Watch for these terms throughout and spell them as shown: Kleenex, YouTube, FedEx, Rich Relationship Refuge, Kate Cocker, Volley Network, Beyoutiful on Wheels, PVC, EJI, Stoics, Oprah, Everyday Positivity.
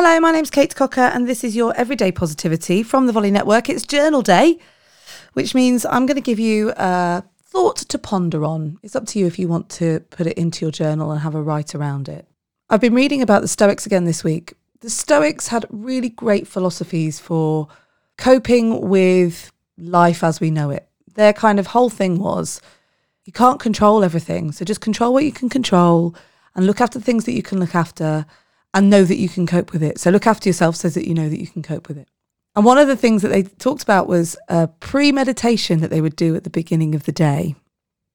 Hello, my name's Kate Cocker and this is your Everyday Positivity from the Volley Network. It's Journal Day, which means I'm going to give you a thought to ponder on. It's up to you if you want to put it into your journal and have a write around it. I've been reading about the Stoics again this week. The Stoics had really great philosophies for coping with life as we know it. Their kind of whole thing was you can't control everything, so just control what you can control and look after things that you can look after and know that you can cope with it. So look after yourself so that you know that you can cope with it. And one of the things that they talked about was a pre-meditation that they would do at the beginning of the day.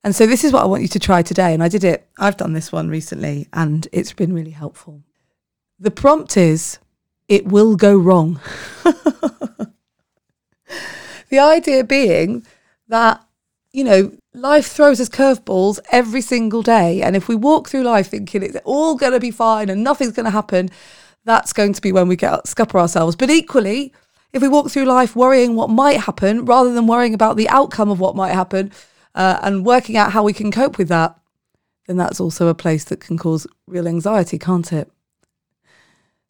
And so this is what I want you to try today. And I've done this one recently and it's been really helpful. The prompt is, it will go wrong. The idea being that, you know, life throws us curveballs every single day. And if we walk through life thinking it's all going to be fine and nothing's going to happen, that's going to be when we scupper ourselves. But equally, if we walk through life worrying what might happen rather than worrying about the outcome of what might happen and working out how we can cope with that, then that's also a place that can cause real anxiety, can't it?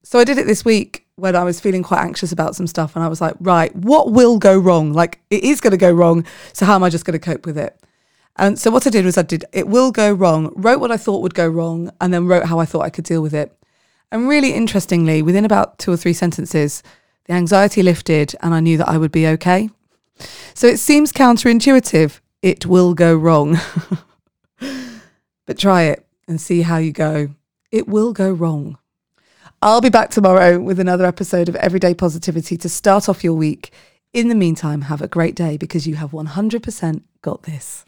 So I did it this week when I was feeling quite anxious about some stuff and I was like, right, what will go wrong? Like, it is going to go wrong. So how am I just going to cope with it? And so what I did was I did it will go wrong, wrote what I thought would go wrong, and then wrote how I thought I could deal with it. And really interestingly, within about 2 or 3 sentences, the anxiety lifted and I knew that I would be okay. So it seems counterintuitive. It will go wrong. But try it and see how you go. It will go wrong. I'll be back tomorrow with another episode of Everyday Positivity to start off your week. In the meantime, have a great day because you have 100% got this.